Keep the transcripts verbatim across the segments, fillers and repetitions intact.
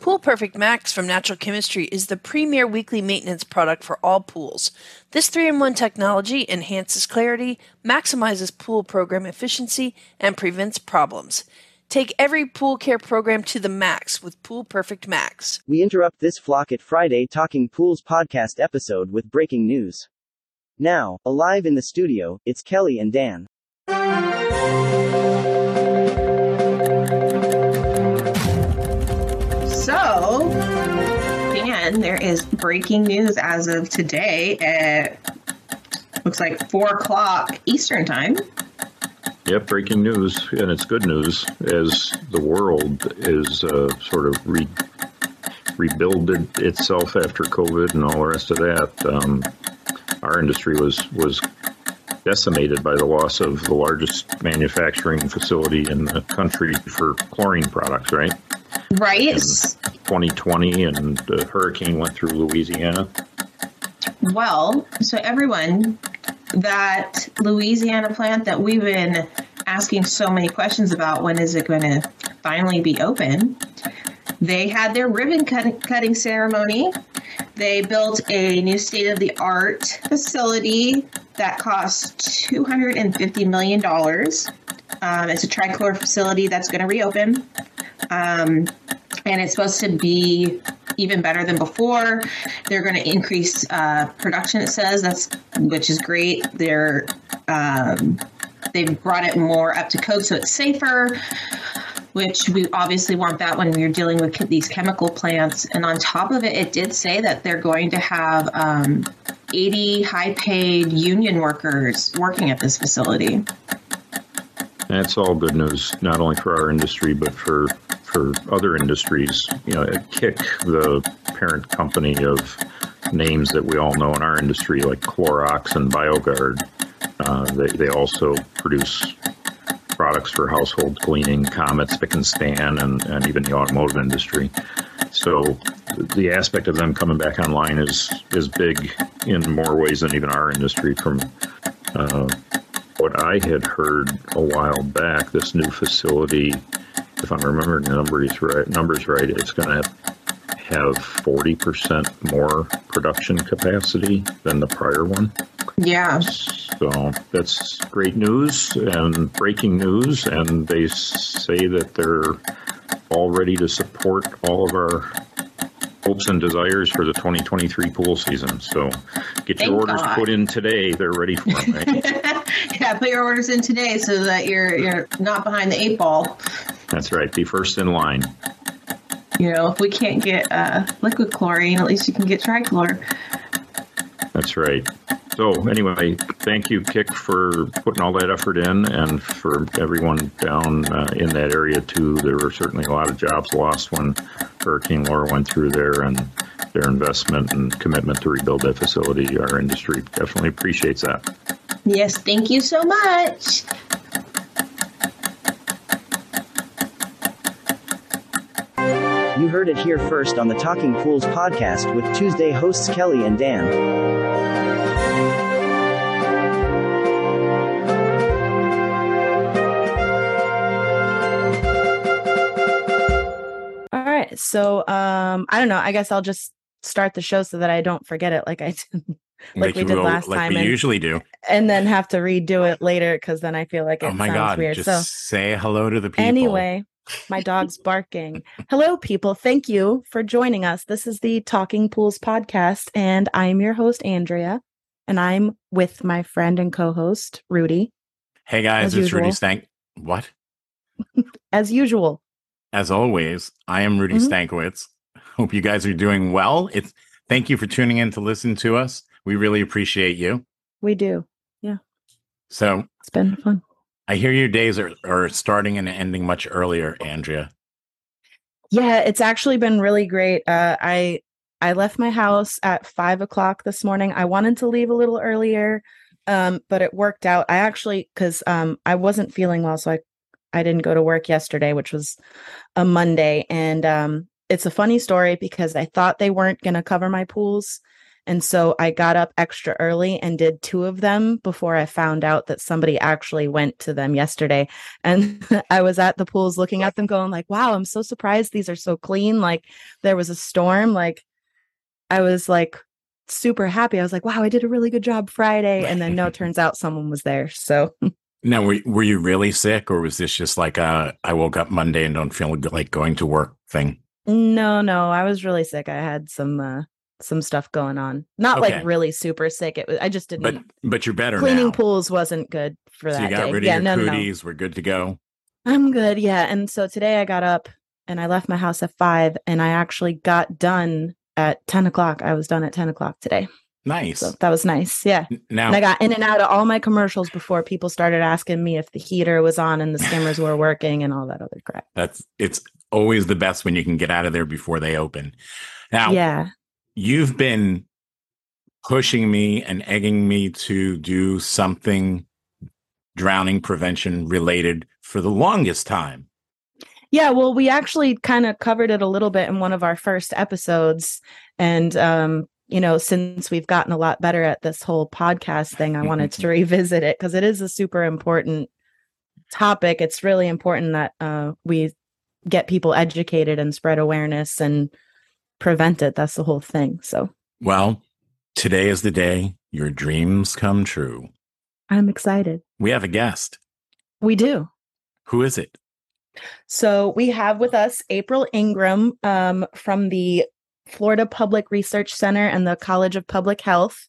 Pool Perfect Max from Natural Chemistry is the premier weekly maintenance product for all pools. This three in one technology enhances clarity, maximizes pool program efficiency, and prevents problems. Take every pool care program to the max with Pool Perfect Max. We interrupt this Flock It Friday Talking Pools podcast episode with breaking news. Now, alive in the studio, it's Kelly and Dan. So, Dan, there is breaking news as of today at, looks like, four o'clock Eastern time. Yep, breaking news, and it's good news, as the world is uh, sort of re- rebuilded itself after COVID and all the rest of that. Um, our industry was, was decimated by the loss of the largest manufacturing facility in the country for chlorine products, right? Right. In twenty twenty, and the hurricane went through Louisiana. Well, so everyone, that Louisiana plant that we've been asking so many questions about, when is it going to finally be open? They had their ribbon cut- cutting ceremony. They built a new state-of-the-art facility that costs two hundred fifty million dollars. Um, it's a trichlor facility that's going to reopen. Um, and it's supposed to be even better than before. They're going to increase uh, production, it says, that's which is great. They're, um, they've brought it more up to code, so it's safer, which we obviously want that when we're dealing with these chemical plants. And on top of it, it did say that they're going to have um, eighty high-paid union workers working at this facility. That's all good news, not only for our industry, but for for other industries. You know, at Kick, the parent company of names that we all know in our industry, like Clorox and BioGuard, uh, they, they also produce products for household cleaning, Comets, Spick and Span, and, and even the automotive industry. So the aspect of them coming back online is, is big in more ways than even our industry. From uh, what I had heard a while back, this new facility, if I'm remembering the numbers right, numbers right, it's going to have forty percent more production capacity than the prior one. Yeah. So that's great news and breaking news, and they say that they're all ready to support all of our hopes and desires for the twenty twenty-three pool season. So get Thank your orders God. put in today. They're ready for them, right? Yeah, put your orders in today so that you're you're not behind the eight ball. That's right. Be first in line. You know, if we can't get uh, liquid chlorine, at least you can get trichlor. That's right. So anyway, thank you, Kick, for putting all that effort in, and for everyone down uh, in that area, too. There were certainly a lot of jobs lost when Hurricane Laura went through there, and their investment and commitment to rebuild that facility, our industry definitely appreciates that. Yes, thank you so much. You heard it here first on the Talking Pools podcast with Tuesday hosts Kelly and Dan. All right. So, um, I don't know. I guess I'll just start the show so that I don't forget it like I did, like, like we did will, last like time. Like we and, usually do. And then have to redo it later because then I feel like it oh my sounds God, weird. Just so, say hello to the people. Anyway. My dog's barking. Hello, people. Thank you for joining us. This is the Talking Pools podcast, and I'm your host, Andrea, and I'm with my friend and co-host, Rudy. Hey, guys. It's Rudy Stank. What? As usual. As always, I am Rudy mm-hmm. Stankwitz. Hope you guys are doing well. It's Thank you for tuning in to listen to us. We really appreciate you. We do. Yeah. So it's been fun. I hear your days are, are starting and ending much earlier, Andrea. Yeah, it's actually been really great. Uh, I I left my house at five o'clock this morning. I wanted to leave a little earlier, um, but it worked out. I actually, because um, I wasn't feeling well, so I, I didn't go to work yesterday, which was a Monday. And um, it's a funny story because I thought they weren't going to cover my pools. And so I got up extra early and did two of them before I found out that somebody actually went to them yesterday. And I was at the pools looking at them going like, wow, I'm so surprised these are so clean. Like there was a storm. Like I was like super happy. I was like, wow, I did a really good job Friday. And then no, turns out someone was there. So now, were, were you really sick, or was this just like a, I woke up Monday and don't feel like going to work thing? No, no, I was really sick. I had some, uh, some stuff going on. Not okay. Like really super sick. It was, I just didn't. But, but you're better Cleaning now. Pools wasn't good for so that day. So you got day. rid of yeah, your no, cooties. No. We're good to go. I'm good. Yeah. And so today I got up and I left my house at five and I actually got done at ten o'clock. I was done at ten o'clock today. Nice. So that was nice. Yeah. Now, and I got in and out of all my commercials before people started asking me if the heater was on and the skimmers were working and all that other crap. That's it's always the best when you can get out of there before they open. Now, yeah. You've been pushing me and egging me to do something drowning prevention related for the longest time. Yeah, well, we actually kind of covered it a little bit in one of our first episodes. And, um, you know, since we've gotten a lot better at this whole podcast thing, I wanted to revisit it because it is a super important topic. It's really important that uh, we get people educated and spread awareness and prevent it. That's the whole thing. So, well, today is the day your dreams come true. I'm excited. We have a guest. We do. Who is it? So we have with us April Ingram um, from the Florida Public Research Center and the College of Public Health,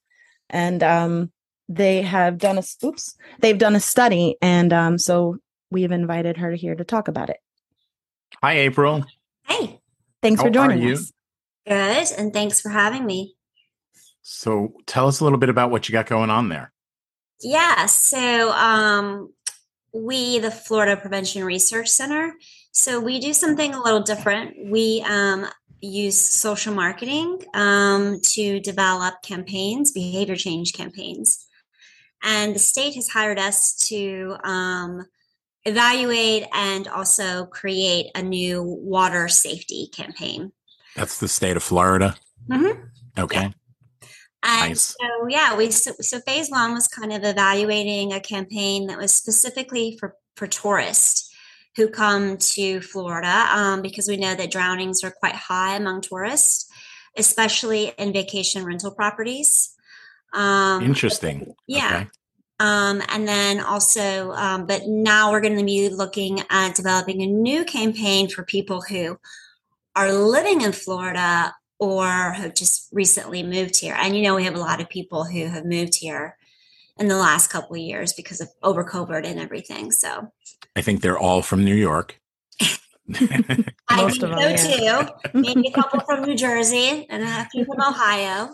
and um, they have done a oops, they've done a study, and um, so we've invited her here to talk about it. Hi, April. Hey. Thanks How for joining us. Good, and thanks for having me. So tell us a little bit about what you got going on there. Yeah, so um, we, the Florida Prevention Research Center, so we do something a little different. We um, use social marketing um, to develop campaigns, behavior change campaigns. And the state has hired us to um, evaluate and also create a new water safety campaign. That's the state of Florida. Mm-hmm. Okay. Yeah. And nice. So, yeah, we so, so phase one was kind of evaluating a campaign that was specifically for, for tourists who come to Florida, um, because we know that drownings are quite high among tourists, especially in vacation rental properties. Um, Interesting. But, yeah. Okay. Um, and then also, um, but now we're going to be looking at developing a new campaign for people who are living in Florida or have just recently moved here. And, you know, we have a lot of people who have moved here in the last couple of years because of over COVID and everything. So I think they're all from New York. I think so yeah. too. Maybe a couple from New Jersey and a few from Ohio.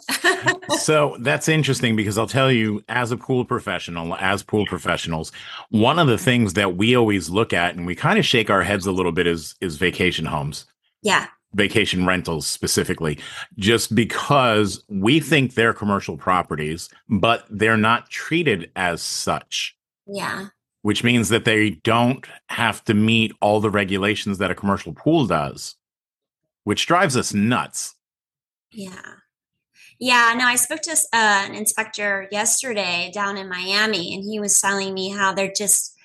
So that's interesting because I'll tell you, as a pool professional, as pool professionals, one of the things that we always look at and we kind of shake our heads a little bit is, is vacation homes. Yeah. Vacation rentals specifically, just because we think they're commercial properties, but they're not treated as such. Yeah. Which means that they don't have to meet all the regulations that a commercial pool does, which drives us nuts. Yeah. Yeah. No, I spoke to uh, an inspector yesterday down in Miami, and he was telling me how they're just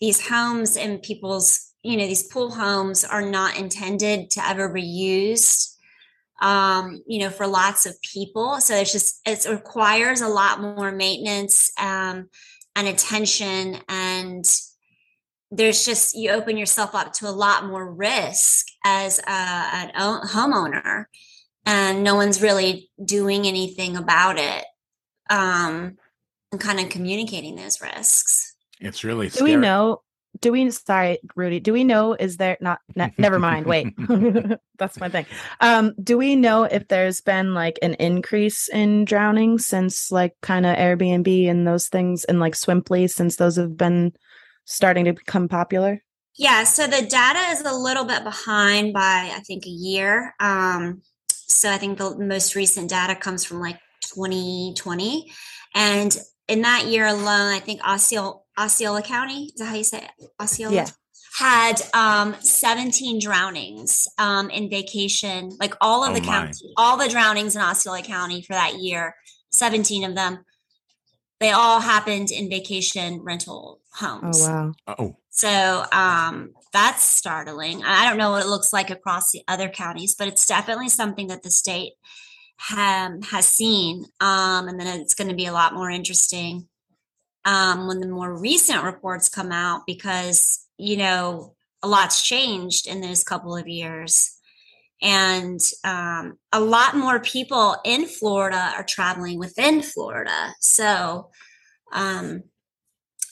these homes and people's you know, these pool homes are not intended to ever be used, um, you know, for lots of people. So it's just, it requires a lot more maintenance um, and attention. And there's just, you open yourself up to a lot more risk as a, a homeowner, and no one's really doing anything about it um, and kind of communicating those risks. It's really scary. Do we know? do we, sorry, Rudy, do we know, is there not, ne- never mind, wait, that's my thing. Um, do we know if there's been like an increase in drowning since like kind of Airbnb and those things and like Swimply since those have been starting to become popular? Yeah. So the data is a little bit behind by, I think, a year. Um, so I think the most recent data comes from like twenty twenty. And in that year alone, I think Osceola, Osceola County, is that how you say it? Osceola? Yeah. Had um, seventeen drownings um, in vacation, like all of oh the county, all the drownings in Osceola County for that year, seventeen of them. They all happened in vacation rental homes. Oh, wow. Oh. So um, that's startling. I don't know what it looks like across the other counties, but it's definitely something that the state ha- has seen. Um, and then it's going to be a lot more interesting um, when the more recent reports come out, because, you know, a lot's changed in those couple of years. And um, a lot more people in Florida are traveling within Florida. So, um,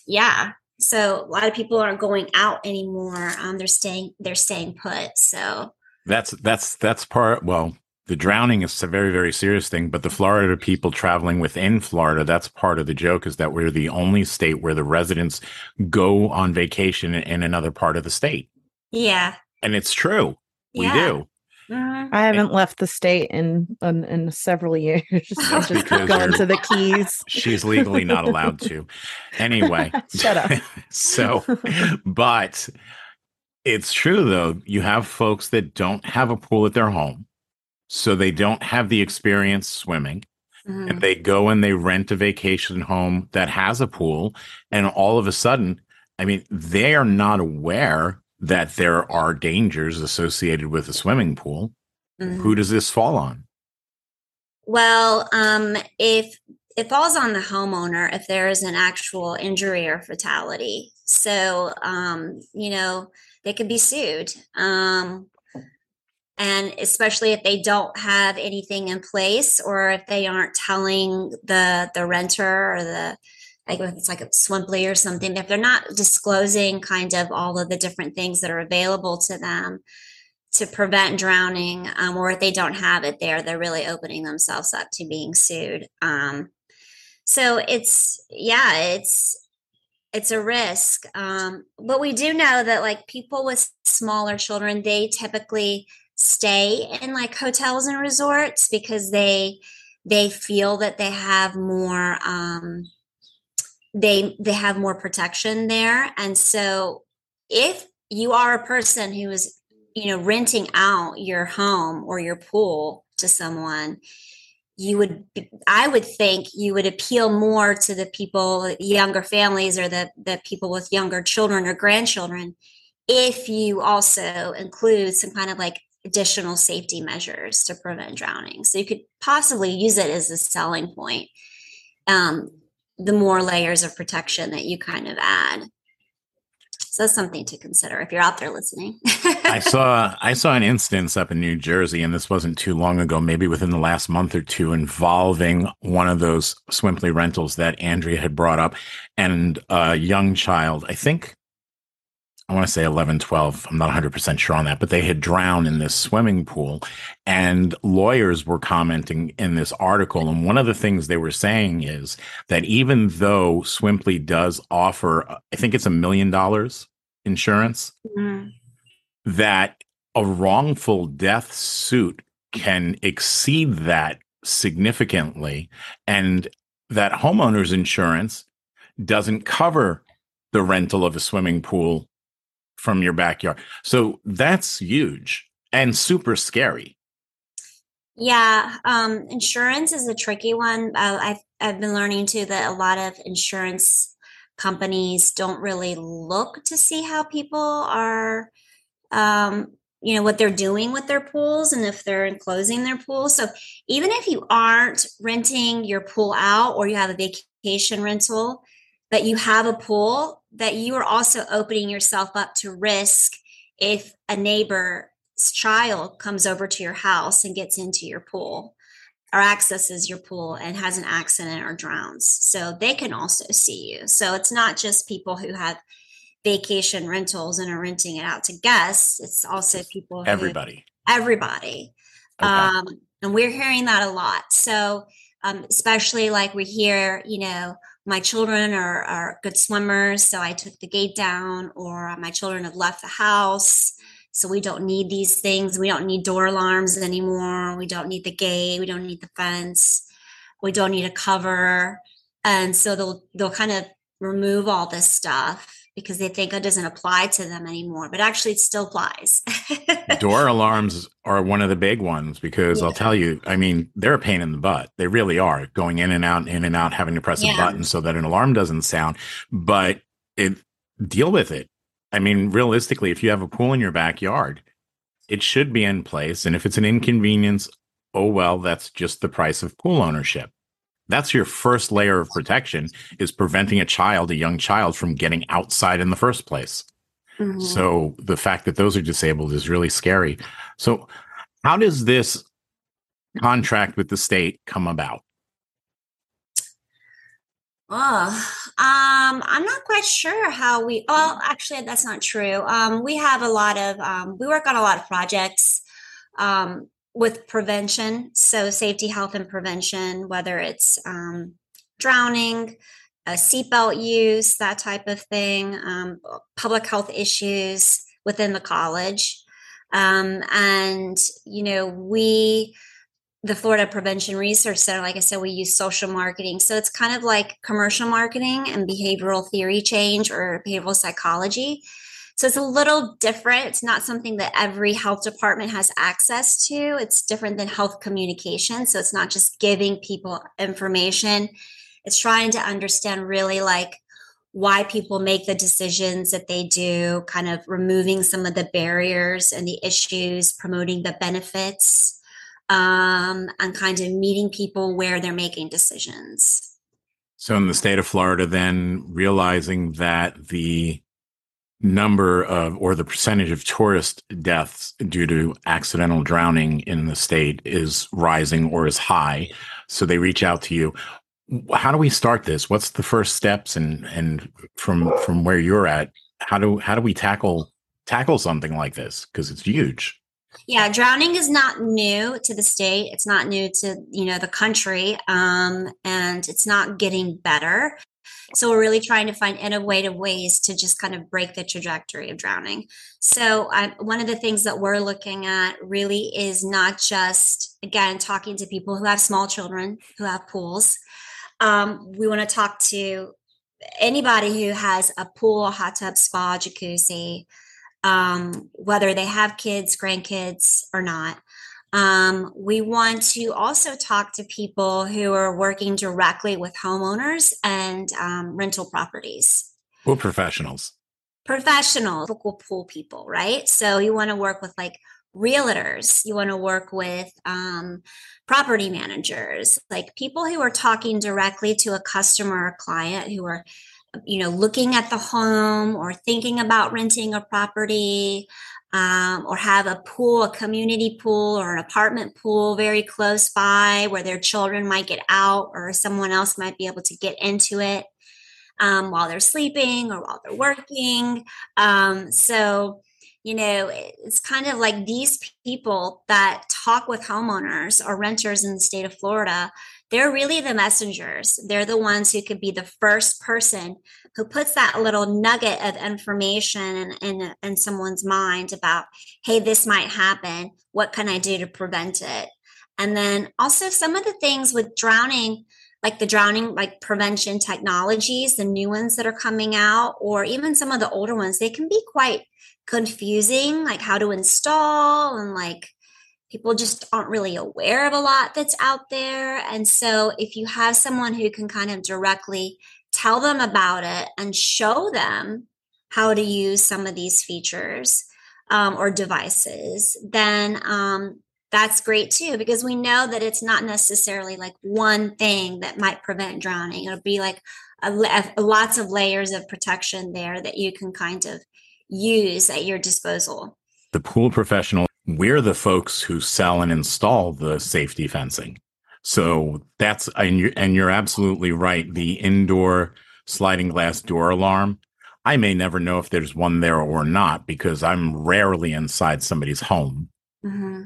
yeah. So a lot of people aren't going out anymore. Um, they're staying, they're staying put. So that's, that's, that's part, well, the drowning is a very, very serious thing, but the Florida people traveling within Florida, that's part of the joke, is that we're the only state where the residents go on vacation in another part of the state. Yeah. And it's true. We yeah. do. I haven't and, left the state in in, in several years. I'm just going to the Keys. She's legally not allowed to. Anyway. Shut up. So, but it's true, though. You have folks that don't have a pool at their home, so they don't have the experience swimming. Mm-hmm. And they go and they rent a vacation home that has a pool. And all of a sudden, I mean, they are not aware that there are dangers associated with a swimming pool. Mm-hmm. Who does this fall on? Well, um, if it falls on the homeowner, if there is an actual injury or fatality. So, um, you know, they could be sued. Um, and especially if they don't have anything in place, or if they aren't telling the, the renter or the, like if it's like a Swimply or something, if they're not disclosing kind of all of the different things that are available to them to prevent drowning, um, or if they don't have it there, they're really opening themselves up to being sued. Um, so it's, yeah, it's, it's a risk. Um, but we do know that like people with smaller children, they typically stay in like hotels and resorts because they, they feel that they have more, um, they they have more protection there. And so if you are a person who is, you know, renting out your home or your pool to someone, you would, I would think you would appeal more to the people, younger families, or the, the people with younger children or grandchildren, if you also include some kind of like additional safety measures to prevent drowning. So you could possibly use it as a selling point. Um, the more layers of protection that you kind of add. So that's something to consider if you're out there listening. I saw, I saw an instance up in New Jersey, and this wasn't too long ago, maybe within the last month or two, involving one of those Swimply rentals that Andrea had brought up, and a young child, I think, I want to say eleven, twelve. I'm not one hundred percent sure on that, but they had drowned in this swimming pool, and lawyers were commenting in this article. And one of the things they were saying is that even though Swimply does offer, I think it's a million dollars insurance, mm-hmm. that a wrongful death suit can exceed that significantly, and that homeowners insurance doesn't cover the rental of a swimming pool from your backyard. So that's huge and super scary. Yeah. Um, insurance is a tricky one. Uh, I've, I've been learning too that a lot of insurance companies don't really look to see how people are, um, you know, what they're doing with their pools and if they're enclosing their pools. So even if you aren't renting your pool out, or you have a vacation rental, but you have a pool, that you are also opening yourself up to risk if a neighbor's child comes over to your house and gets into your pool or accesses your pool and has an accident or drowns. So they can also see you. So it's not just people who have vacation rentals and are renting it out to guests. It's also people. Who, everybody. Everybody. Okay. Um, and we're hearing that a lot. So um, especially like we hear, you know, my children are, are good swimmers, so I took the gate down, or my children have left the house, so we don't need these things. We don't need door alarms anymore. We don't need the gate. We don't need the fence. We don't need a cover. And so they'll they'll kind of remove all this stuff because they think it doesn't apply to them anymore, but actually it still applies. Door alarms are one of the big ones because yeah. I'll tell you, I mean, they're a pain in the butt. They really are, going in and out, in and out, having to press yeah. a button so that an alarm doesn't sound, but it deal with it. I mean, realistically, if you have a pool in your backyard, it should be in place. And if it's an inconvenience, oh, well, that's just the price of pool ownership. That's your first layer of protection, is preventing a child, a young child, from getting outside in the first place. Mm-hmm. So the fact that those are disabled is really scary. So how does this contract with the state come about? Oh, um, I'm not quite sure how we, well, actually, that's not true. Um, we have a lot of, um, we work on a lot of projects, um, with prevention, so safety, health, and prevention, whether it's um, drowning, uh, seatbelt use, that type of thing, um, public health issues within the college. Um, and, you know, we, the Florida Prevention Research Center, like I said, we use social marketing. So it's kind of like commercial marketing and behavioral theory change or behavioral psychology. So it's a little different. It's not something that every health department has access to. It's different than health communication. So it's not just giving people information. It's trying to understand really like why people make the decisions that they do, kind of removing some of the barriers and the issues, promoting the benefits, um, and kind of meeting people where they're making decisions. So in the state of Florida, then, realizing that the number of, or the percentage of tourist deaths due to accidental drowning in the state is rising or is high. So they reach out to you. How do we start this? What's the first steps? And, and from, from where you're at, how do, how do we tackle, tackle something like this? 'Cause it's huge. Yeah. Drowning is not new to the state. It's not new to, you know, the country. Um, and it's not getting better. So we're really trying to find innovative ways to just kind of break the trajectory of drowning. So um, one of the things that we're looking at really is not just, again, talking to people who have small children, who have pools. Um, we want to talk to anybody who has a pool, hot tub, spa, jacuzzi, um, whether they have kids, grandkids or not. Um, we want to also talk to people who are working directly with homeowners and um, rental properties. Pool professionals. Professionals, local pool people, right? So you want to work with like realtors. You want to work with um, property managers, like people who are talking directly to a customer or client who are, you know, looking at the home or thinking about renting a property. Um, or have a pool, a community pool or an apartment pool very close by where their children might get out or someone else might be able to get into it um, while they're sleeping or while they're working. Um, so, you know, it's kind of like these people that talk with homeowners or renters in the state of Florida, they're really the messengers. They're the ones who could be the first person who puts that little nugget of information in, in, in someone's mind about, hey, this might happen. What can I do to prevent it? And then also some of the things with drowning, like the drowning, like prevention technologies, the new ones that are coming out, or even some of the older ones, they can be quite confusing, like how to install, and like, people just aren't really aware of a lot that's out there. And so if you have someone who can kind of directly tell them about it and show them how to use some of these features um, or devices, then um, that's great too, because we know that it's not necessarily like one thing that might prevent drowning. It'll be like a, lots of layers of protection there that you can kind of use at your disposal. The pool professional. We're the folks who sell and install the safety fencing. So that's, and you're, and you're absolutely right. The indoor sliding glass door alarm, I may never know if there's one there or not because I'm rarely inside somebody's home. Mm-hmm.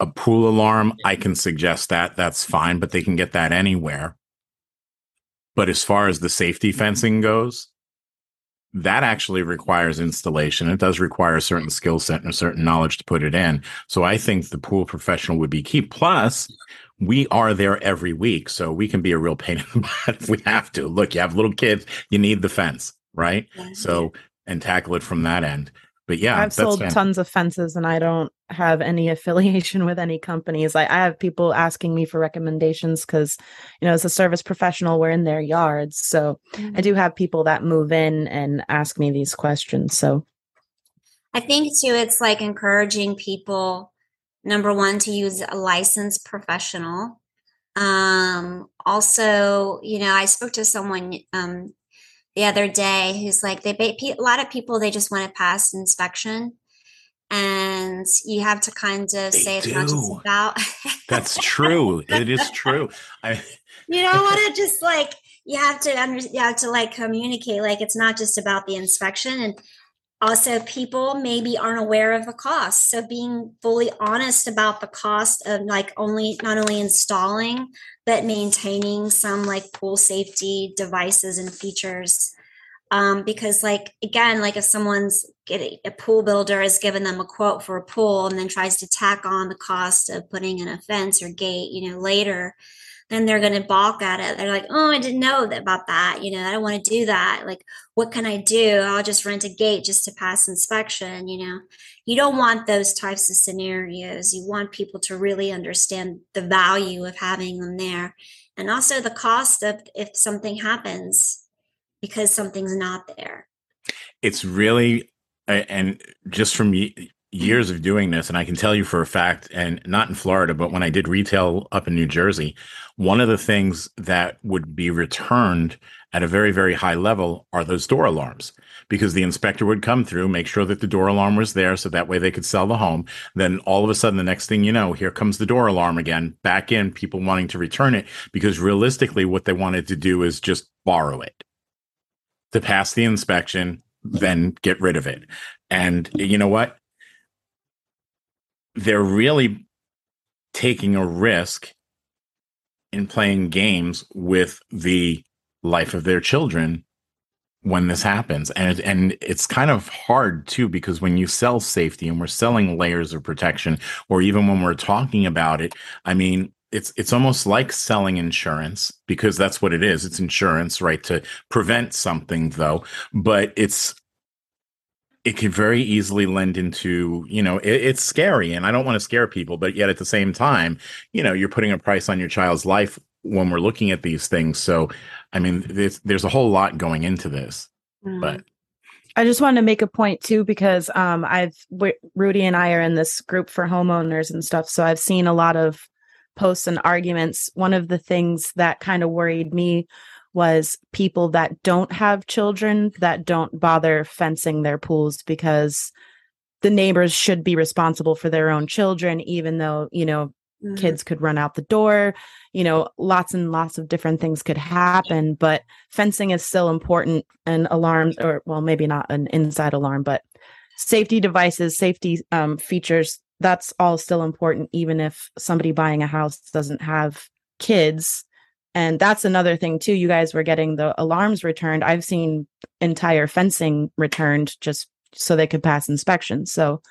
A pool alarm, I can suggest that. That's fine, but they can get that anywhere. But as far as the safety fencing goes, that actually requires installation. It does require a certain skill set and a certain knowledge to put it in. So I think the pool professional would be key. Plus, we are there every week, so we can be a real pain in the butt if we have to. Look, you have little kids, you need the fence, right? So, and tackle it from that end. But yeah, I've sold fantastic. tons of fences and I don't have any affiliation with any companies. Like, I have people asking me for recommendations because, you know, as a service professional, we're in their yards. So mm-hmm. I do have people that move in and ask me these questions. So I think too, it's like encouraging people, number one, to use a licensed professional. Um, also, you know, I spoke to someone, um, the other day, who's like, they a lot of people, they just want to pass inspection, and you have to kind of they say it's do. Not just about. That's true. It is true. I, you don't want to just like you have to under, you have to like communicate like it's not just about the inspection, and also people maybe aren't aware of the cost. So being fully honest about the cost of like only not only installing, but maintaining some like pool safety devices and features. Um, because like, again, like if someone's getting a pool builder has given them a quote for a pool and then tries to tack on the cost of putting in a fence or gate, you know, later, then they're going to balk at it. They're like, oh, I didn't know about that. You know, I don't want to do that. Like, what can I do? I'll just rent a gate just to pass inspection. You know, you don't want those types of scenarios. You want people to really understand the value of having them there, and also the cost of if something happens because something's not there. It's really, and just from years of doing this, and I can tell you for a fact, and not in Florida, but when I did retail up in New Jersey, one of the things that would be returned at a very, very high level are those door alarms, because the inspector would come through, make sure that the door alarm was there so that way they could sell the home. Then all of a sudden, the next thing you know, here comes the door alarm again, back in, people wanting to return it, because realistically, what they wanted to do is just borrow it to pass the inspection, then get rid of it. And you know what? They're really taking a risk in playing games with the life of their children when this happens. And, and it's kind of hard too, because when you sell safety and we're selling layers of protection, or even when we're talking about it, I mean, it's, it's almost like selling insurance, because that's what it is. It's insurance, right? To prevent something though, but it's, it can very easily lend into, you know, it, it's scary, and I don't want to scare people, but yet at the same time, you know, you're putting a price on your child's life when we're looking at these things. So, I mean, there's, there's a whole lot going into this, mm. but I just wanted to make a point too, because um, I've w- Rudy and I are in this group for homeowners and stuff. So I've seen a lot of posts and arguments. One of the things that kind of worried me was people that don't have children that don't bother fencing their pools, because the neighbors should be responsible for their own children, even though, you know, mm-hmm. kids could run out the door, you know, lots and lots of different things could happen, but fencing is still important, and alarms, or well, maybe not an inside alarm, but safety devices, safety um, features, that's all still important, even if somebody buying a house doesn't have kids. And that's another thing too. You guys were getting the alarms returned. I've seen entire fencing returned just so they could pass inspection. So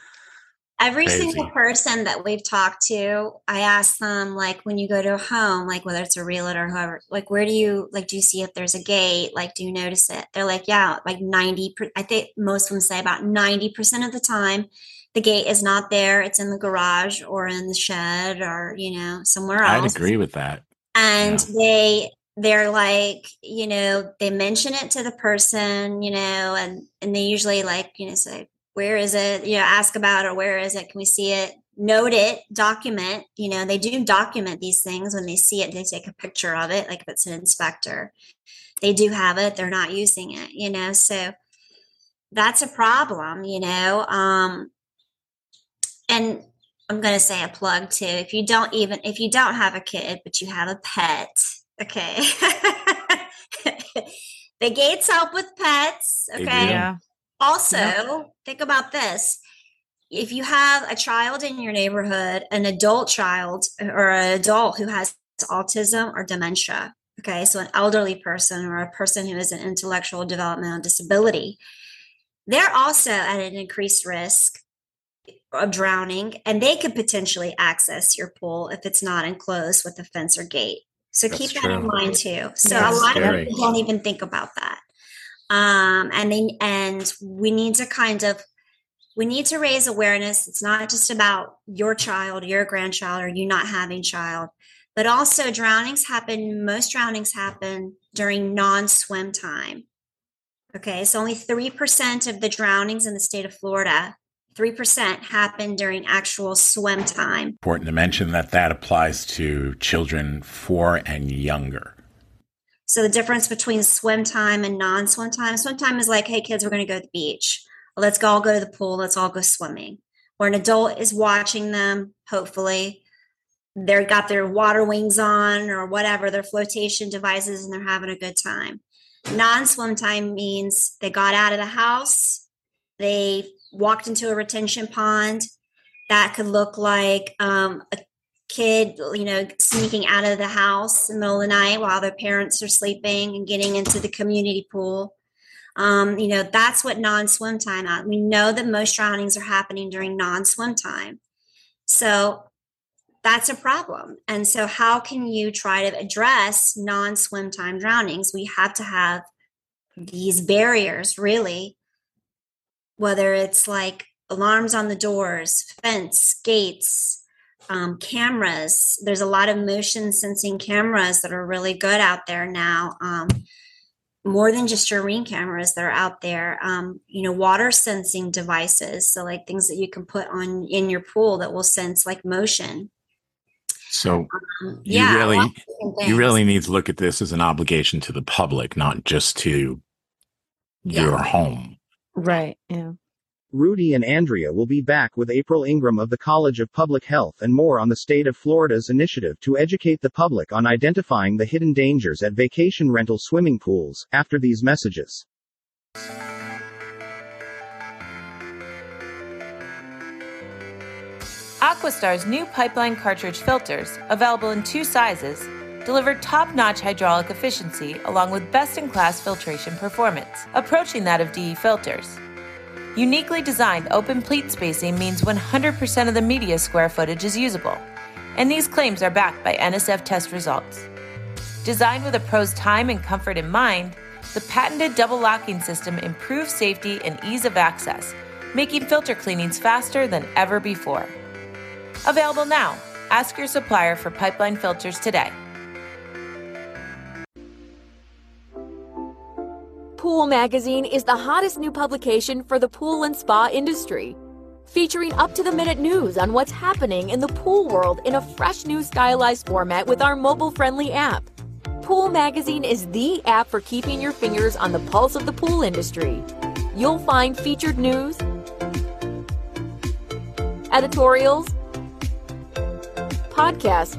every Crazy. Single person that we've talked to, I asked them, like, when you go to a home, like whether it's a realtor or whoever, like, where do you, like, do you see if there's a gate? Like, do you notice it? They're like, yeah, like ninety, I think most of them say about ninety percent of the time, the gate is not there. It's in the garage or in the shed or, you know, somewhere else. I'd agree with that. And yeah. they, they're like, you know, they mention it to the person, you know, and, and they usually like, you know, say, where is it? You know, ask about it, or where is it? Can we see it? Note it, document, you know, they do document these things. When they see it, they take a picture of it. Like if it's an inspector, they do have it, they're not using it, you know, so that's a problem, you know, um, and I'm going to say a plug too. If you don't even, if you don't have a kid, but you have a pet, okay. The gates help with pets. Okay. Yeah. Also, yeah. think about this. If you have a child in your neighborhood, an adult child or an adult who has autism or dementia, okay, so an elderly person or a person who has an intellectual developmental disability, they're also at an increased risk of drowning, and they could potentially access your pool if it's not enclosed with a fence or gate. So That's keep that true. in mind too. So That's a lot scary. of people don't even think about that. Um, and they, and we need to kind of, we need to raise awareness. It's not just about your child, your grandchild, or you not having child, but also drownings happen. Most drownings happen during non-swim time. Okay. So only three percent of the drownings in the state of Florida, three percent happen during actual swim time. Important to mention that that applies to children four and younger. So the difference between swim time and non-swim time, swim time is like, hey, kids, we're going to go to the beach. Let's all go to the pool. Let's all go swimming. Where an adult is watching them, hopefully. They've got their water wings on or whatever, their flotation devices, and they're having a good time. Non-swim time means they got out of the house. They walked into a retention pond. That could look like um, a kid, you know, sneaking out of the house in the middle of the night while their parents are sleeping and getting into the community pool. Um, you know, that's what non-swim time is. We know that most drownings are happening during non-swim time. So that's a problem. And so how can you try to address non-swim time drownings? We have to have these barriers, really, whether it's like alarms on the doors, fence, gates, um, cameras. There's a lot of motion sensing cameras that are really good out there now. Um, more than just your Ring cameras that are out there, um, you know, water sensing devices. So like things that you can put on in your pool that will sense like motion. So um, you yeah, really, you really need to look at this as an obligation to the public, not just to yeah. your home. Right. Yeah. Rudy and Andrea will be back with April Ingram of the College of Public Health and more on the state of Florida's initiative to educate the public on identifying the hidden dangers at vacation rental swimming pools, after these messages. Aquastar's new pipeline cartridge filters, available in two sizes, deliver top-notch hydraulic efficiency along with best-in-class filtration performance, approaching that of D E filters. Uniquely designed open pleat spacing means one hundred percent of the media square footage is usable, and these claims are backed by N S F test results. Designed with a pro's time and comfort in mind, the patented double locking system improves safety and ease of access, making filter cleanings faster than ever before. Available now. Ask your supplier for pipeline filters today. Pool Magazine is the hottest new publication for the pool and spa industry, featuring up-to-the-minute news on what's happening in the pool world in a fresh new stylized format with our mobile-friendly app. Pool Magazine is the app for keeping your fingers on the pulse of the pool industry. You'll find featured news, editorials, podcasts,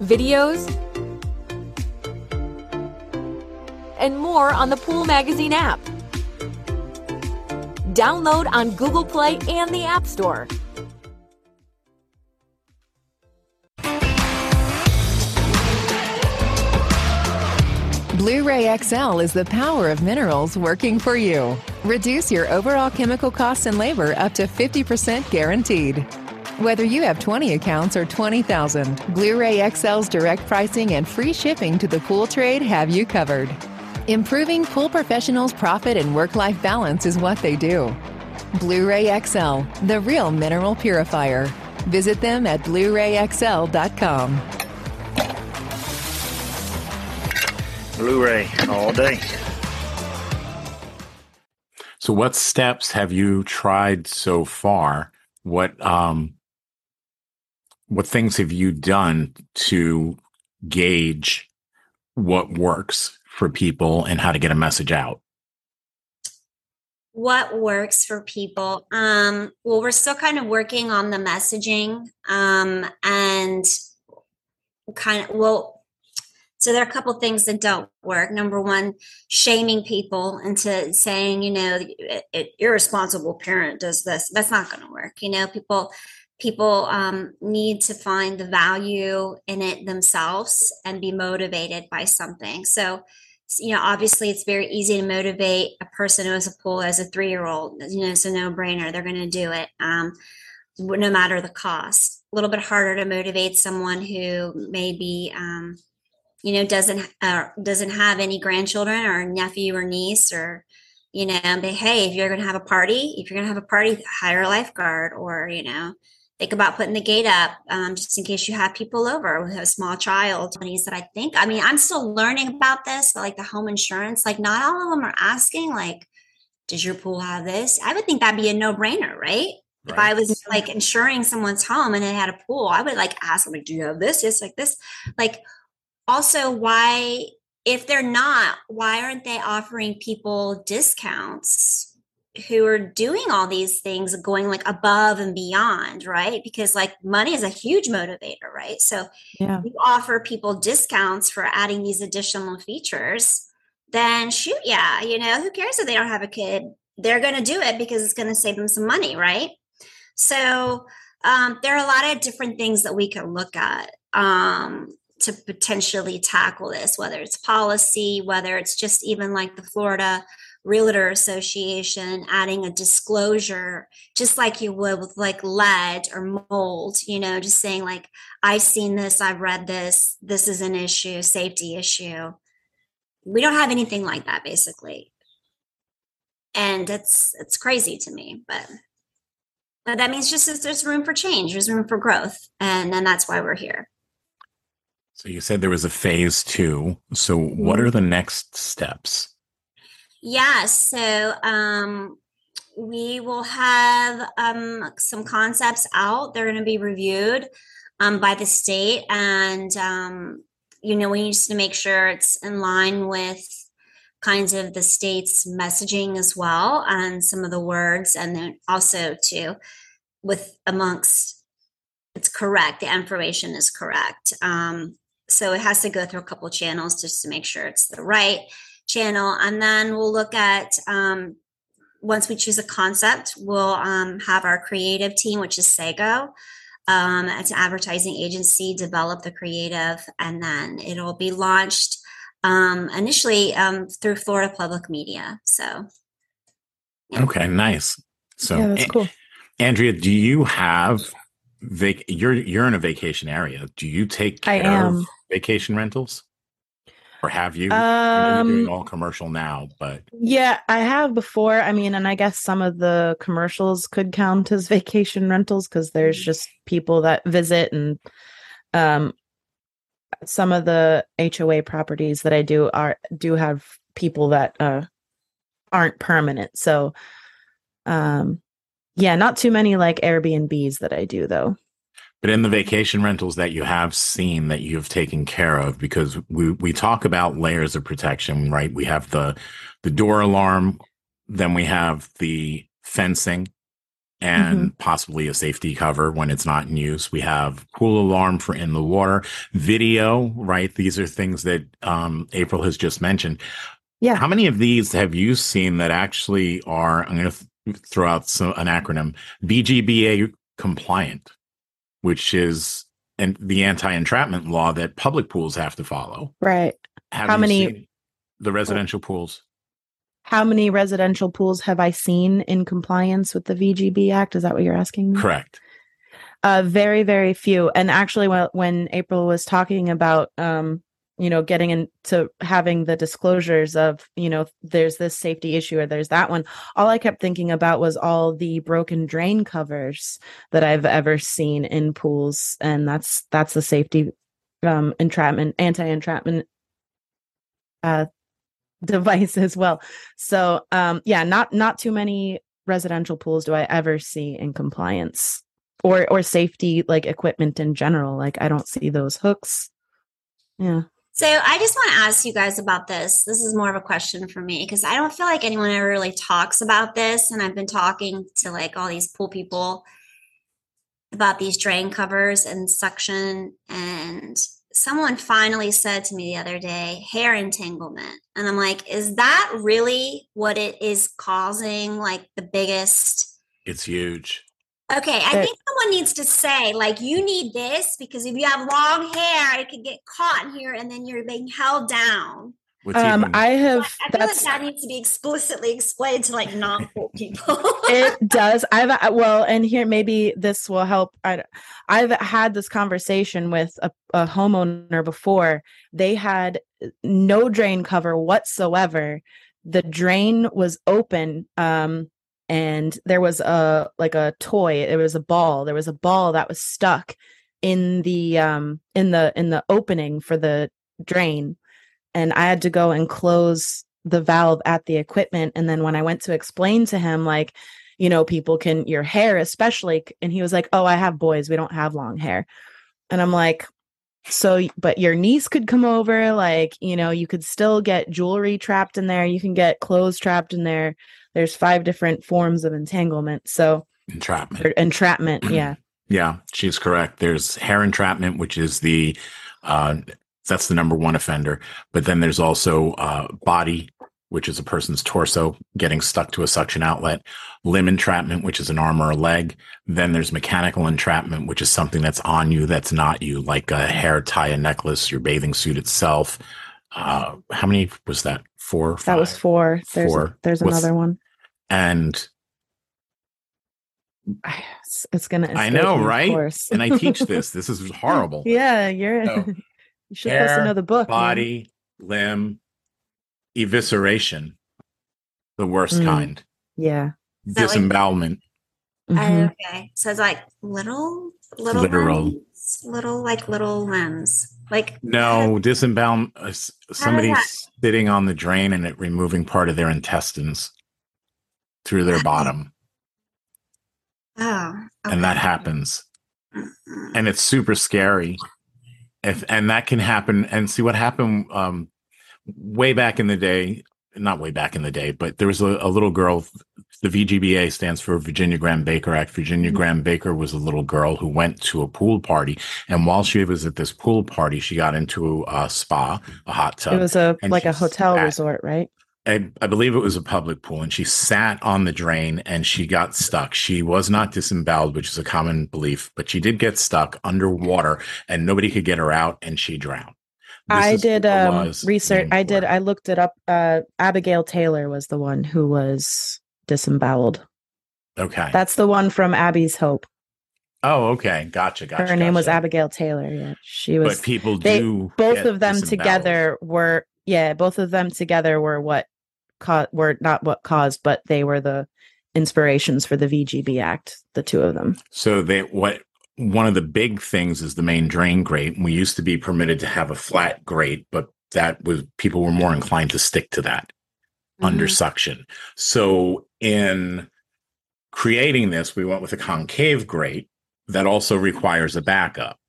videos, and more on the Pool Magazine app. Download on Google Play and the App Store. Blu-ray X L is the power of minerals working for you. Reduce your overall chemical costs and labor up to fifty percent guaranteed. Whether you have twenty accounts or twenty thousand, Blu-ray X L's direct pricing and free shipping to the pool trade have you covered. Improving pool professionals' profit and work-life balance is what they do. Blu-ray X L, the real mineral purifier. Visit them at Blu-ray X L dot com. Blu-ray all day. So what steps have you tried so far? What um, what things have you done to gauge what works for people and how to get a message out? What works for people? Um, well, we're still kind of working on the messaging um, and kind of, well, So there are a couple of things that don't work. Number one, shaming people into saying, you know, an irresponsible parent does this. That's not going to work. You know, people people um, need to find the value in it themselves and be motivated by something. So, you know, obviously it's very easy to motivate a person who has a pool as a three-year-old. You know, it's a no-brainer. They're going to do it, um, no matter the cost. A little bit harder to motivate someone who maybe, um, you know, doesn't uh, doesn't have any grandchildren or nephew or niece, or, you know, but hey, if you're going to have a party, if you're going to have a party, hire a lifeguard, or, you know, think about putting the gate up um, just in case you have people over with a small child. And he said, I think, I mean, I'm still learning about this, but like the home insurance, like not all of them are asking, like, does your pool have this? I would think that'd be a no brainer, right? Right. If I was like insuring someone's home and they had a pool, I would like ask them, like, do you have this? It's like this, like, also, why, if they're not, why aren't they offering people discounts who are doing all these things, going like above and beyond, right? Because like money is a huge motivator, right? So yeah. You offer people discounts for adding these additional features, then shoot, yeah, you know, who cares if they don't have a kid? They're going to do it because it's going to save them some money, right? So um, there are a lot of different things that we can look at. Um, to potentially tackle this, whether it's policy, whether it's just even like the Florida Realtor Association adding a disclosure, just like you would with like lead or mold, you know, just saying like, I've seen this, I've read this, this is an issue, safety issue. We don't have anything like that basically. And it's, it's crazy to me, but, but that means just that there's room for change, there's room for growth. And then that's why we're here. So you said there was a phase two. So what are the next steps? Yeah. So um, we will have um, some concepts out. They're going to be reviewed um, by the state. And, um, you know, we need to make sure it's in line with kinds of the state's messaging as well, and some of the words. And then also too, with amongst it's correct. The information is correct. Um, So it has to go through a couple of channels just to make sure it's the right channel. And then we'll look at, um, once we choose a concept, we'll um, have our creative team, which is Sago. Um, it's an advertising agency, develop the creative, and then it'll be launched um, initially um, through Florida Public Media. So. Yeah. Okay, nice. So yeah, that's cool. A- Andrea, do you have... Vac- you're you're in a vacation area. Do you take care I am. of vacation rentals, or have you? Um, I know you're doing all commercial now, but yeah, I have before. I mean, and I guess some of the commercials could count as vacation rentals because there's just people that visit, and um, some of the H O A properties that I do are do have people that uh aren't permanent. So, um. Yeah, not too many like Airbnbs that I do, though. But in the vacation rentals that you have seen that you've taken care of, because we, we talk about layers of protection, right? We have the the door alarm, then we have the fencing and mm-hmm. possibly a safety cover when it's not in use. We have pool alarm for in the water, video, right? These are things that um, April has just mentioned. Yeah. How many of these have you seen that actually are, I'm going to th- throw out some, an acronym, B G B A compliant, which is and the anti-entrapment law that public pools have to follow. Right. Have how many the residential pools? How many residential pools have I seen in compliance with the V G B Act? Is that what you're asking me? Correct. Uh, very, very few. And actually, when April was talking about, um, you know, getting into having the disclosures of, you know, there's this safety issue or there's that one. All I kept thinking about was all the broken drain covers that I've ever seen in pools. And that's, that's the safety um, entrapment, anti-entrapment uh, device as well. So um, yeah, not, not too many residential pools do I ever see in compliance or, or safety, like equipment in general. Like I don't see those hooks. Yeah. So I just want to ask you guys about this. This is more of a question for me because I don't feel like anyone ever really talks about this. And I've been talking to like all these pool people about these drain covers and suction and someone finally said to me the other day, hair entanglement. And I'm like, is that really what it is causing? Like the biggest? It's huge. Okay. I think someone needs to say, like, you need this because if you have long hair, it could get caught in here and then you're being held down. Um, I have. I feel like that needs to be explicitly explained to like non-cool people. It does. I've well, and here maybe this will help. I, I've had this conversation with a, a homeowner before. They had no drain cover whatsoever. The drain was open, um, and there was a like a toy. There was a ball. There was a ball that was stuck in the um in the in the opening for the drain. And I had to go and close the valve at the equipment. And then when I went to explain to him, like, you know, people can, your hair especially. And he was like, oh, I have boys. We don't have long hair. And I'm like, so, but your niece could come over. Like, you know, you could still get jewelry trapped in there. You can get clothes trapped in there. There's five different forms of entanglement. So entrapment. Or, entrapment. Yeah. Yeah, she's correct. There's hair entrapment, which is the, uh, that's the number one offender. But then there's also uh, body, which is a person's torso getting stuck to a suction outlet, limb entrapment, which is an arm or a leg. Then there's mechanical entrapment, which is something that's on you that's not you, like a hair tie, a necklace, your bathing suit itself. Uh, how many was that? Four? That five, was four. There's, four. A, there's another one. And... It's, it's going to... I know, right? And I teach this. This is horrible. Yeah, you're... So, you should hair, post another book. Body, man. Limb, evisceration, the worst mm. kind. Yeah. Disembowelment. Like, mm-hmm. uh, okay. So it's like little, little, literal, limbs, little, like little limbs. Like, no, uh, disembowelment. Uh, somebody sitting on the drain and it removing part of their intestines through their bottom. Oh. Okay. And that happens. Mm-hmm. And it's super scary. If, and that can happen. And see what happened um, way back in the day, not way back in the day, but there was a, a little girl. The V G B A stands for Virginia Graham Baker Act. Virginia Graham Baker was a little girl who went to a pool party. And while she was at this pool party, she got into a spa, a hot tub. It was a like a hotel sat, resort, right? I, I believe it was a public pool. And she sat on the drain and she got stuck. She was not disemboweled, which is a common belief, but she did get stuck underwater and nobody could get her out and she drowned. This I did um, research. I did. I looked it up. Uh, Abigail Taylor was the one who was disemboweled. Okay. That's the one from Abby's Hope. Oh, okay. Gotcha. Gotcha. Her gotcha. name was Abigail Taylor. Yeah. She was. But people they, do. Both of them together were. Yeah. Both of them together were what. Ca- were not what caused, but they were the inspirations for the V G B Act, the two of them. So they what one of the big things is the main drain grate. We used to be permitted to have a flat grate, but that was people were more inclined to stick to that mm-hmm. under suction. So in creating this, we went with a concave grate that also requires a backup.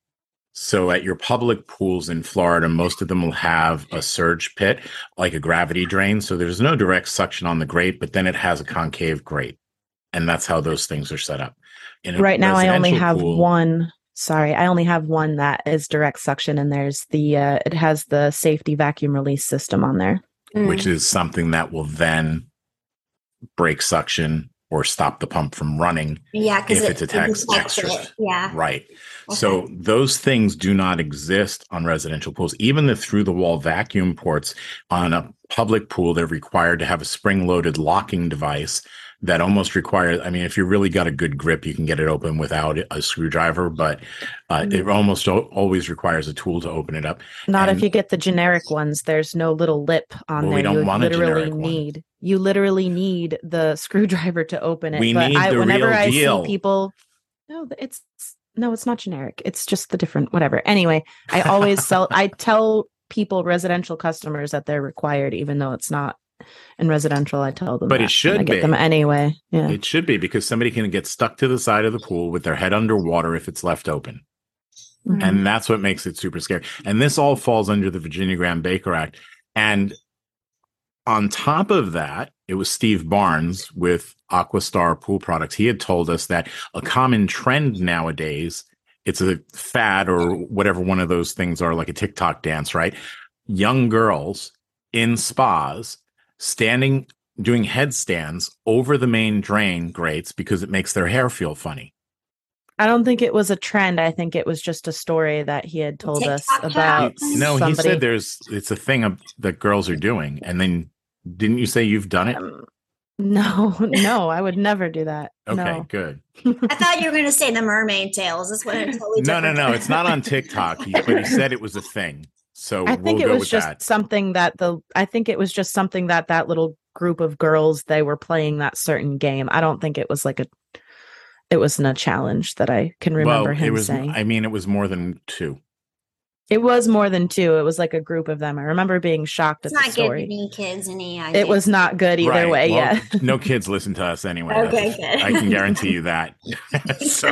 So at your public pools in Florida, most of them will have a surge pit, like a gravity drain. So there's no direct suction on the grate, but then it has a concave grate. And that's how those things are set up. Right now, I only have pool, one. Sorry, I only have one that is direct suction. And there's the uh, it has the safety vacuum release system on there. Which mm. is something that will then break suction or stop the pump from running yeah, if it, it detects extra. It. Yeah. Right. Okay. So those things do not exist on residential pools. Even the through-the-wall vacuum ports on a public pool, they're required to have a spring-loaded locking device that almost requires, I mean, if you really got a good grip, you can get it open without a screwdriver, but uh, mm-hmm. it almost o- always requires a tool to open it up. Not and, if you get the generic ones. There's no little lip on well, there. We don't you want literally a generic need. One. You literally need the screwdriver to open it. We but need I, the whenever real I deal. see people, no, it's no, it's not generic. It's just the different whatever. Anyway, I always sell. I tell people, residential customers, that they're required, even though it's not in residential. I tell them, but that, it should I get be. them anyway. Yeah, it should be because somebody can get stuck to the side of the pool with their head underwater if it's left open. Mm-hmm. And that's what makes it super scary. And this all falls under the Virginia Graham Baker Act. And on top of that, it was Steve Barnes with Aquastar Pool Products. He had told us that a common trend nowadays it's a fad or whatever one of those things are, like a TikTok dance, right? Young girls in spas standing, doing headstands over the main drain grates because it makes their hair feel funny. I don't think it was a trend. I think it was just a story that he had told us about. No, somebody. He said there's it's a thing of, that girls are doing. And then didn't you say you've done it? Um, no, no, I would never do that. Okay, no. Good. I thought you were going to say the mermaid tales. That's what it's totally No, no, no. It's not on TikTok, but he said it was a thing. So I think we'll it go was with just that. something that the I think it was just something that that little group of girls, they were playing that certain game. I don't think it was like a It wasn't a challenge that I can remember well, him it was, saying. I mean, it was more than two. It was more than two. It was like a group of them. I remember being shocked it's at the story. It's not giving kids any idea. It was not good either right. way. Well, yeah. No kids listen to us anyway. Okay, good. I can guarantee you that. So,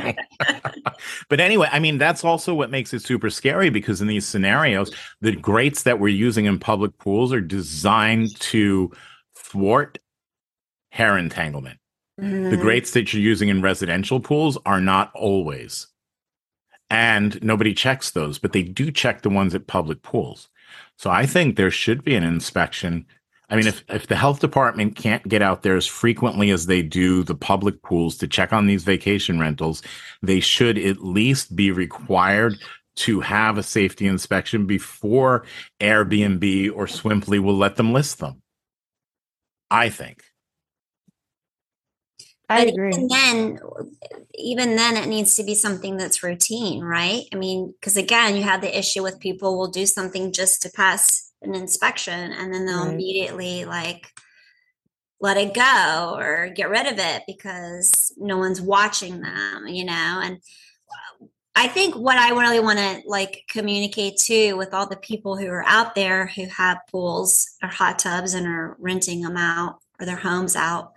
but anyway, I mean, that's also what makes it super scary, because in these scenarios, the grates that we're using in public pools are designed to thwart hair entanglement. The grates that you're using in residential pools are not always. And nobody checks those, but they do check the ones at public pools. So I think there should be an inspection. I mean, if, if the health department can't get out there as frequently as they do the public pools to check on these vacation rentals, they should at least be required to have a safety inspection before Airbnb or Swimply will let them list them. I think. I but agree. Even then, even then, it needs to be something that's routine, right? I mean, because again, you had the issue with people will do something just to pass an inspection, and then they'll right. immediately like let it go or get rid of it because no one's watching them, you know. And I think what I really want to like communicate too with all the people who are out there who have pools or hot tubs and are renting them out or their homes out,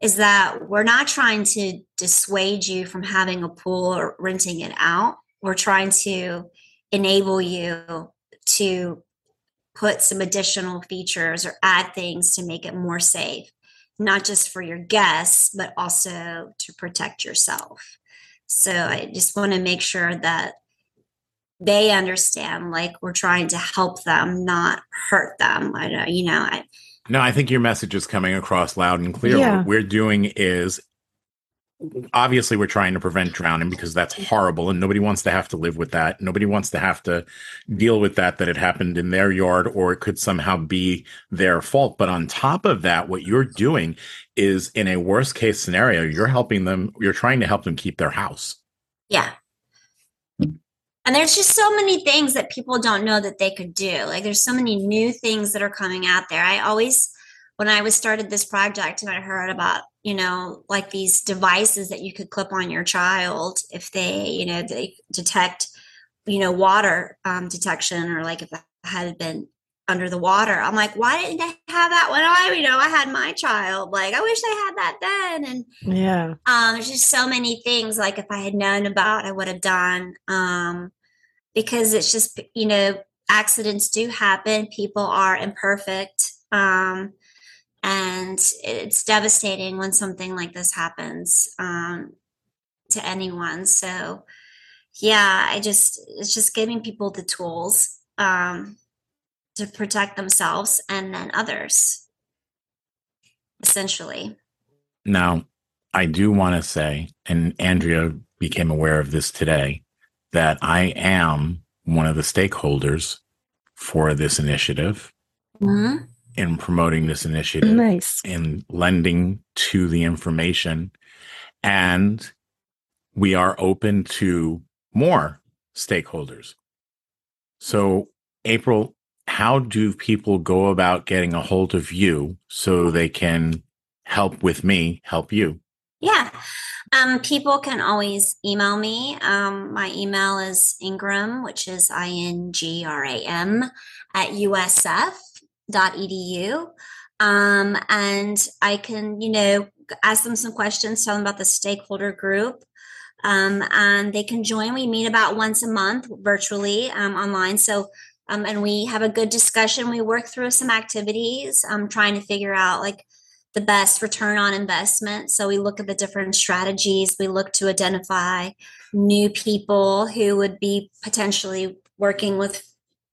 is that we're not trying to dissuade you from having a pool or renting it out. We're trying to enable you to put some additional features or add things to make it more safe, not just for your guests, but also to protect yourself. So I just want to make sure that they understand, like, we're trying to help them, not hurt them. I know, you know, I, No, I think your message is coming across loud and clear. Yeah. What we're doing is, obviously, we're trying to prevent drowning because that's horrible and nobody wants to have to live with that. Nobody wants to have to deal with that, that it happened in their yard or it could somehow be their fault. But on top of that, what you're doing is, in a worst case scenario, you're helping them. You're trying to help them keep their house. Yeah. And there's just so many things that people don't know that they could do. Like, there's so many new things that are coming out there. I always, when I was started this project and I heard about, you know, like these devices that you could clip on your child if they, you know, they detect, you know, water um, detection, or like if it had been under the water. I'm like, why didn't they have that when I, you know, I had my child? Like, I wish they had that then. And yeah, um, there's just so many things. Like, if I had known about, I would have done. Um, because it's just, you know, accidents do happen. People are imperfect, um, and it's devastating when something like this happens um, to anyone. So, yeah, I just it's just giving people the tools. Um, to protect themselves and then others, essentially. Now, I do want to say, and Andrea became aware of this today, that I am one of the stakeholders for this initiative mm-hmm. in promoting this initiative, nice. in lending to the information. And we are open to more stakeholders. So, April, how do people go about getting a hold of you so they can help with me, help you? Yeah. Um, people can always email me. Um, my email is Ingram, which is I N G R A M at U S F dot E D U. Um, and I can, you know, ask them some questions, tell them about the stakeholder group. Um, and they can join. We meet about once a month virtually um, online. So Um, and we have a good discussion. We work through some activities, um, trying to figure out like the best return on investment. So we look at the different strategies. We look to identify new people who would be potentially working with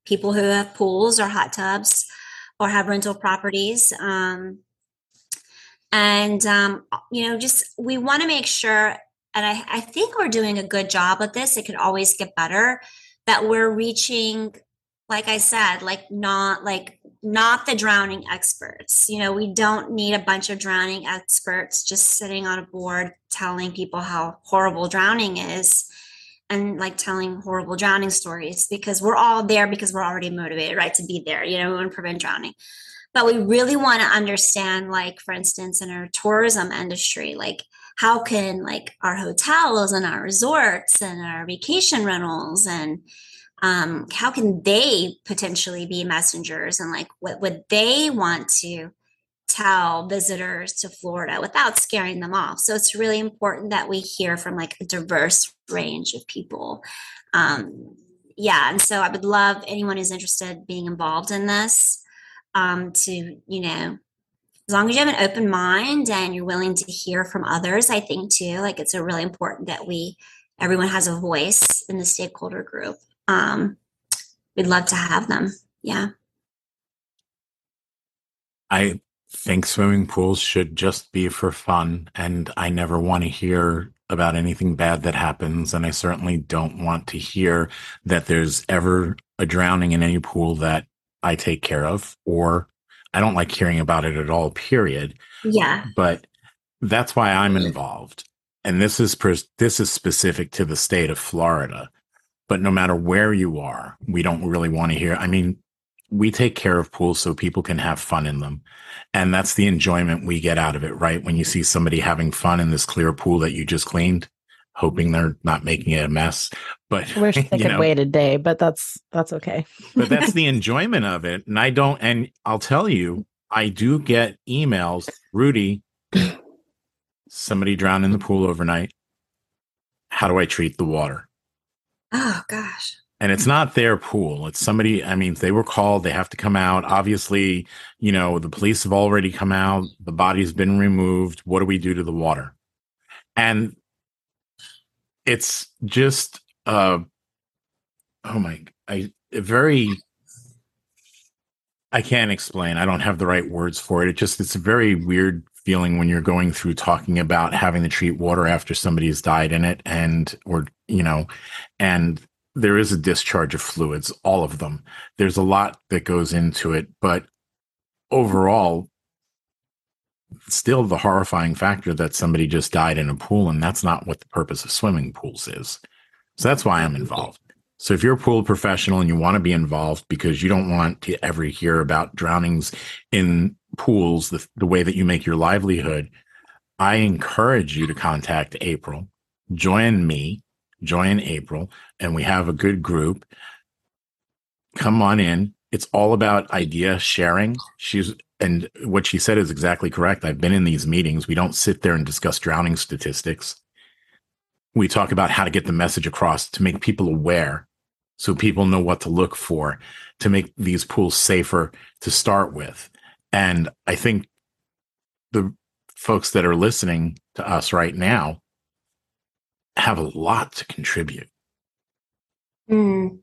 people who have pools or hot tubs or have rental properties. Um, and, um, you know, just we want to make sure, and I, I think we're doing a good job with this. It could always get better, that we're reaching, like I said, like not like not the drowning experts. You know, we don't need a bunch of drowning experts just sitting on a board telling people how horrible drowning is and like telling horrible drowning stories, because we're all there because we're already motivated, right, to be there. You know, we want to prevent drowning. But we really want to understand, like, for instance, in our tourism industry, like, how can like our hotels and our resorts and our vacation rentals and um, how can they potentially be messengers, and like what would they want to tell visitors to Florida without scaring them off? So it's really important that we hear from like a diverse range of people. Um, yeah. And so I would love anyone who's interested being involved in this um, to, you know, as long as you have an open mind and you're willing to hear from others, I think too, like it's a really important that we, everyone has a voice in the stakeholder group. Um, we'd love to have them. Yeah. I think swimming pools should just be for fun, and I never want to hear about anything bad that happens. And I certainly don't want to hear that there's ever a drowning in any pool that I take care of, or I don't like hearing about it at all, period. Yeah. But that's why I'm involved. And this is pers- this is specific to the state of Florida. But no matter where you are, we don't really want to hear. I mean, we take care of pools so people can have fun in them. And that's the enjoyment we get out of it, right? When you see somebody having fun in this clear pool that you just cleaned, hoping they're not making it a mess. But I wish they could know, wait a day, but that's that's okay. But that's the enjoyment of it. And I don't, and I'll tell you, I do get emails, Rudy, somebody drowned in the pool overnight. How do I treat the water? Oh gosh. And it's not their pool. It's somebody, I mean, they were called, they have to come out. Obviously, you know, the police have already come out, the body's been removed. What do we do to the water? And it's just, uh, oh my, I very, I can't explain. I don't have the right words for it. It just, it's a very weird feeling when you're going through talking about having to treat water after somebody has died in it, and, or, you know, and there is a discharge of fluids, all of them. There's a lot that goes into it, but overall, still the horrifying factor that somebody just died in a pool, and that's not what the purpose of swimming pools is. So that's why I'm involved. So if you're a pool professional and you want to be involved, because you don't want to ever hear about drownings in pools, the, the way that you make your livelihood, I encourage you to contact April, join me, join April, and we have a good group. Come on in. It's all about idea sharing. She's And what she said is exactly correct. I've been in these meetings. We don't sit there and discuss drowning statistics. We talk about how to get the message across, to make people aware, so people know what to look for, to make these pools safer to start with. And I think the folks that are listening to us right now have a lot to contribute. Mm.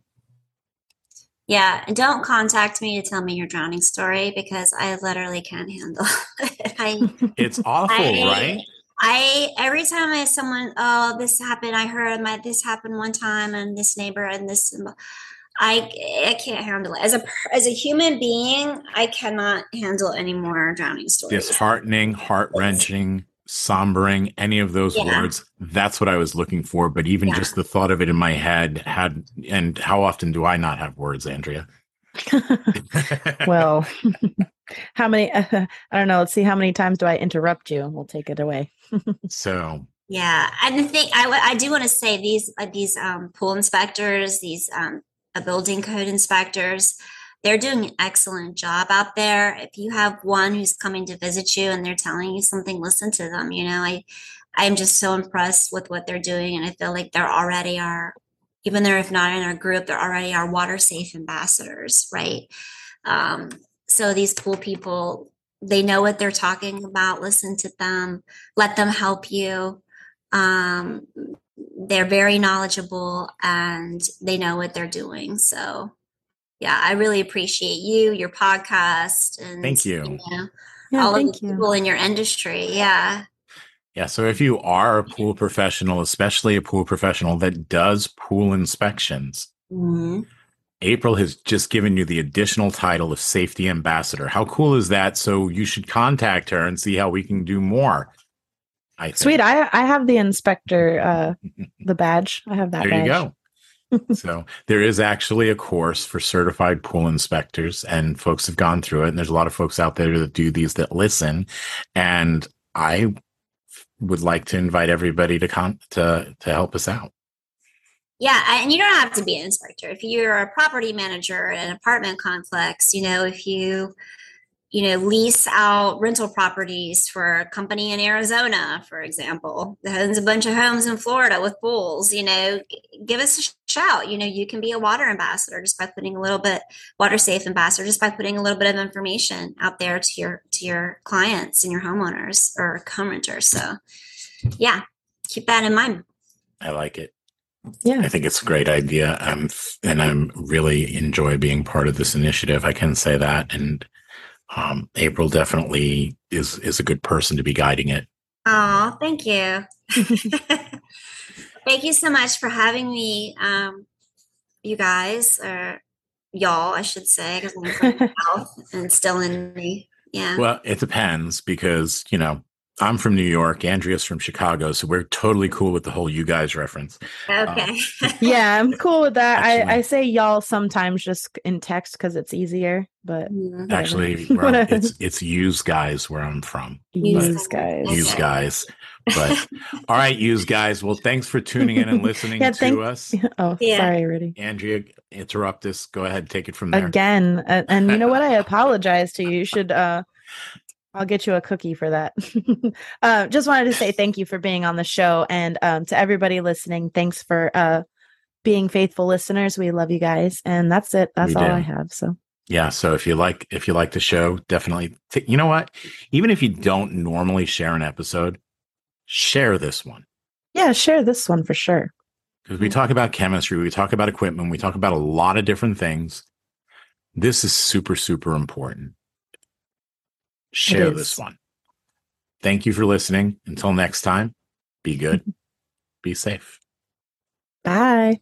Yeah, and don't contact me to tell me your drowning story, because I literally can't handle it. I, it's awful, I, right? I every time I someone, oh, this happened. I heard my this happened one time, and this neighbor, and this. I I can't handle it as a as a human being. I cannot handle any more drowning stories. Disheartening, heart wrenching, sombering, any of those yeah. words. That's what I was looking for. But even yeah. just the thought of it in my head had, and how often do I not have words, Andrea? Well, how many, uh, I don't know. Let's see. How many times do I interrupt you? We'll take it away. So, yeah. And the thing I, I do want to say, these, uh, these um, pool inspectors, these um, uh, building code inspectors, they're doing an excellent job out there. If you have one who's coming to visit you and they're telling you something, listen to them. You know, I, I'm just so impressed with what they're doing. And I feel like they're already our, even there, if not in our group, they're already our water safe ambassadors. Right. Um, so these pool people, they know what they're talking about. Listen to them, let them help you. Um, they're very knowledgeable and they know what they're doing. So yeah, I really appreciate you, your podcast, and thank you, you know, yeah, all of the people you. in your industry. Yeah. Yeah. So if you are a pool professional, especially a pool professional that does pool inspections, mm-hmm. April has just given you the additional title of safety ambassador. How cool is that? So you should contact her and see how we can do more. I think. Sweet. I I have the inspector, uh, the badge. I have that there badge. There you go. So there is actually a course for certified pool inspectors, and folks have gone through it. And there's a lot of folks out there that do these that listen. And I would like to invite everybody to con- to to help us out. Yeah, and you don't have to be an inspector. If you're a property manager at an apartment complex, you know, if you, you know, lease out rental properties for a company in Arizona, for example, that owns a bunch of homes in Florida with pools, you know, give us a shout. You know, you can be a water ambassador just by putting a little bit, water safe ambassador, just by putting a little bit of information out there to your, to your clients and your homeowners or home renters. So yeah, keep that in mind. I like it. Yeah, I think it's a great idea. Um, and I'm really enjoy being part of this initiative. I can say that. And um, April definitely is, is a good person to be guiding it. Oh, thank you. Thank you so much for having me. Um, you guys, or y'all, I should say, because I'm from South and still in me. Yeah. Well, it depends because, you know, I'm from New York. Andrea's from Chicago. So we're totally cool with the whole you guys reference. Okay. Uh, yeah, I'm cool with that. Actually, I, I say y'all sometimes just in text because it's easier. But yeah. Actually, it's it's yous guys where I'm from. Yous guys. Yous guys. But all right, yous guys. Well, thanks for tuning in and listening yeah, to thank- us. Oh, yeah. Sorry, Rudy. Andrea, interrupt us. Go ahead. Take it from there. Again. Uh, and you know what? I apologize to you. You should... Uh, I'll get you a cookie for that. uh, just wanted to say thank you for being on the show. And um, to everybody listening, thanks for uh, being faithful listeners. We love you guys. And that's it. That's we all do. I have. So yeah. So if you like, if you like the show, definitely, t- you know what? Even if you don't normally share an episode, share this one. Yeah. Share this one for sure. Because we talk about chemistry. We talk about equipment. We talk about a lot of different things. This is super, super important. Share this one. Thank you for listening. Until next time, be good. Be safe. Bye.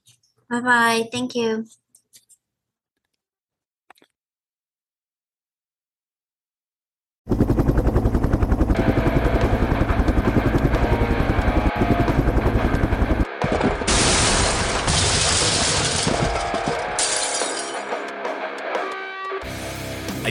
Bye-bye. Thank you.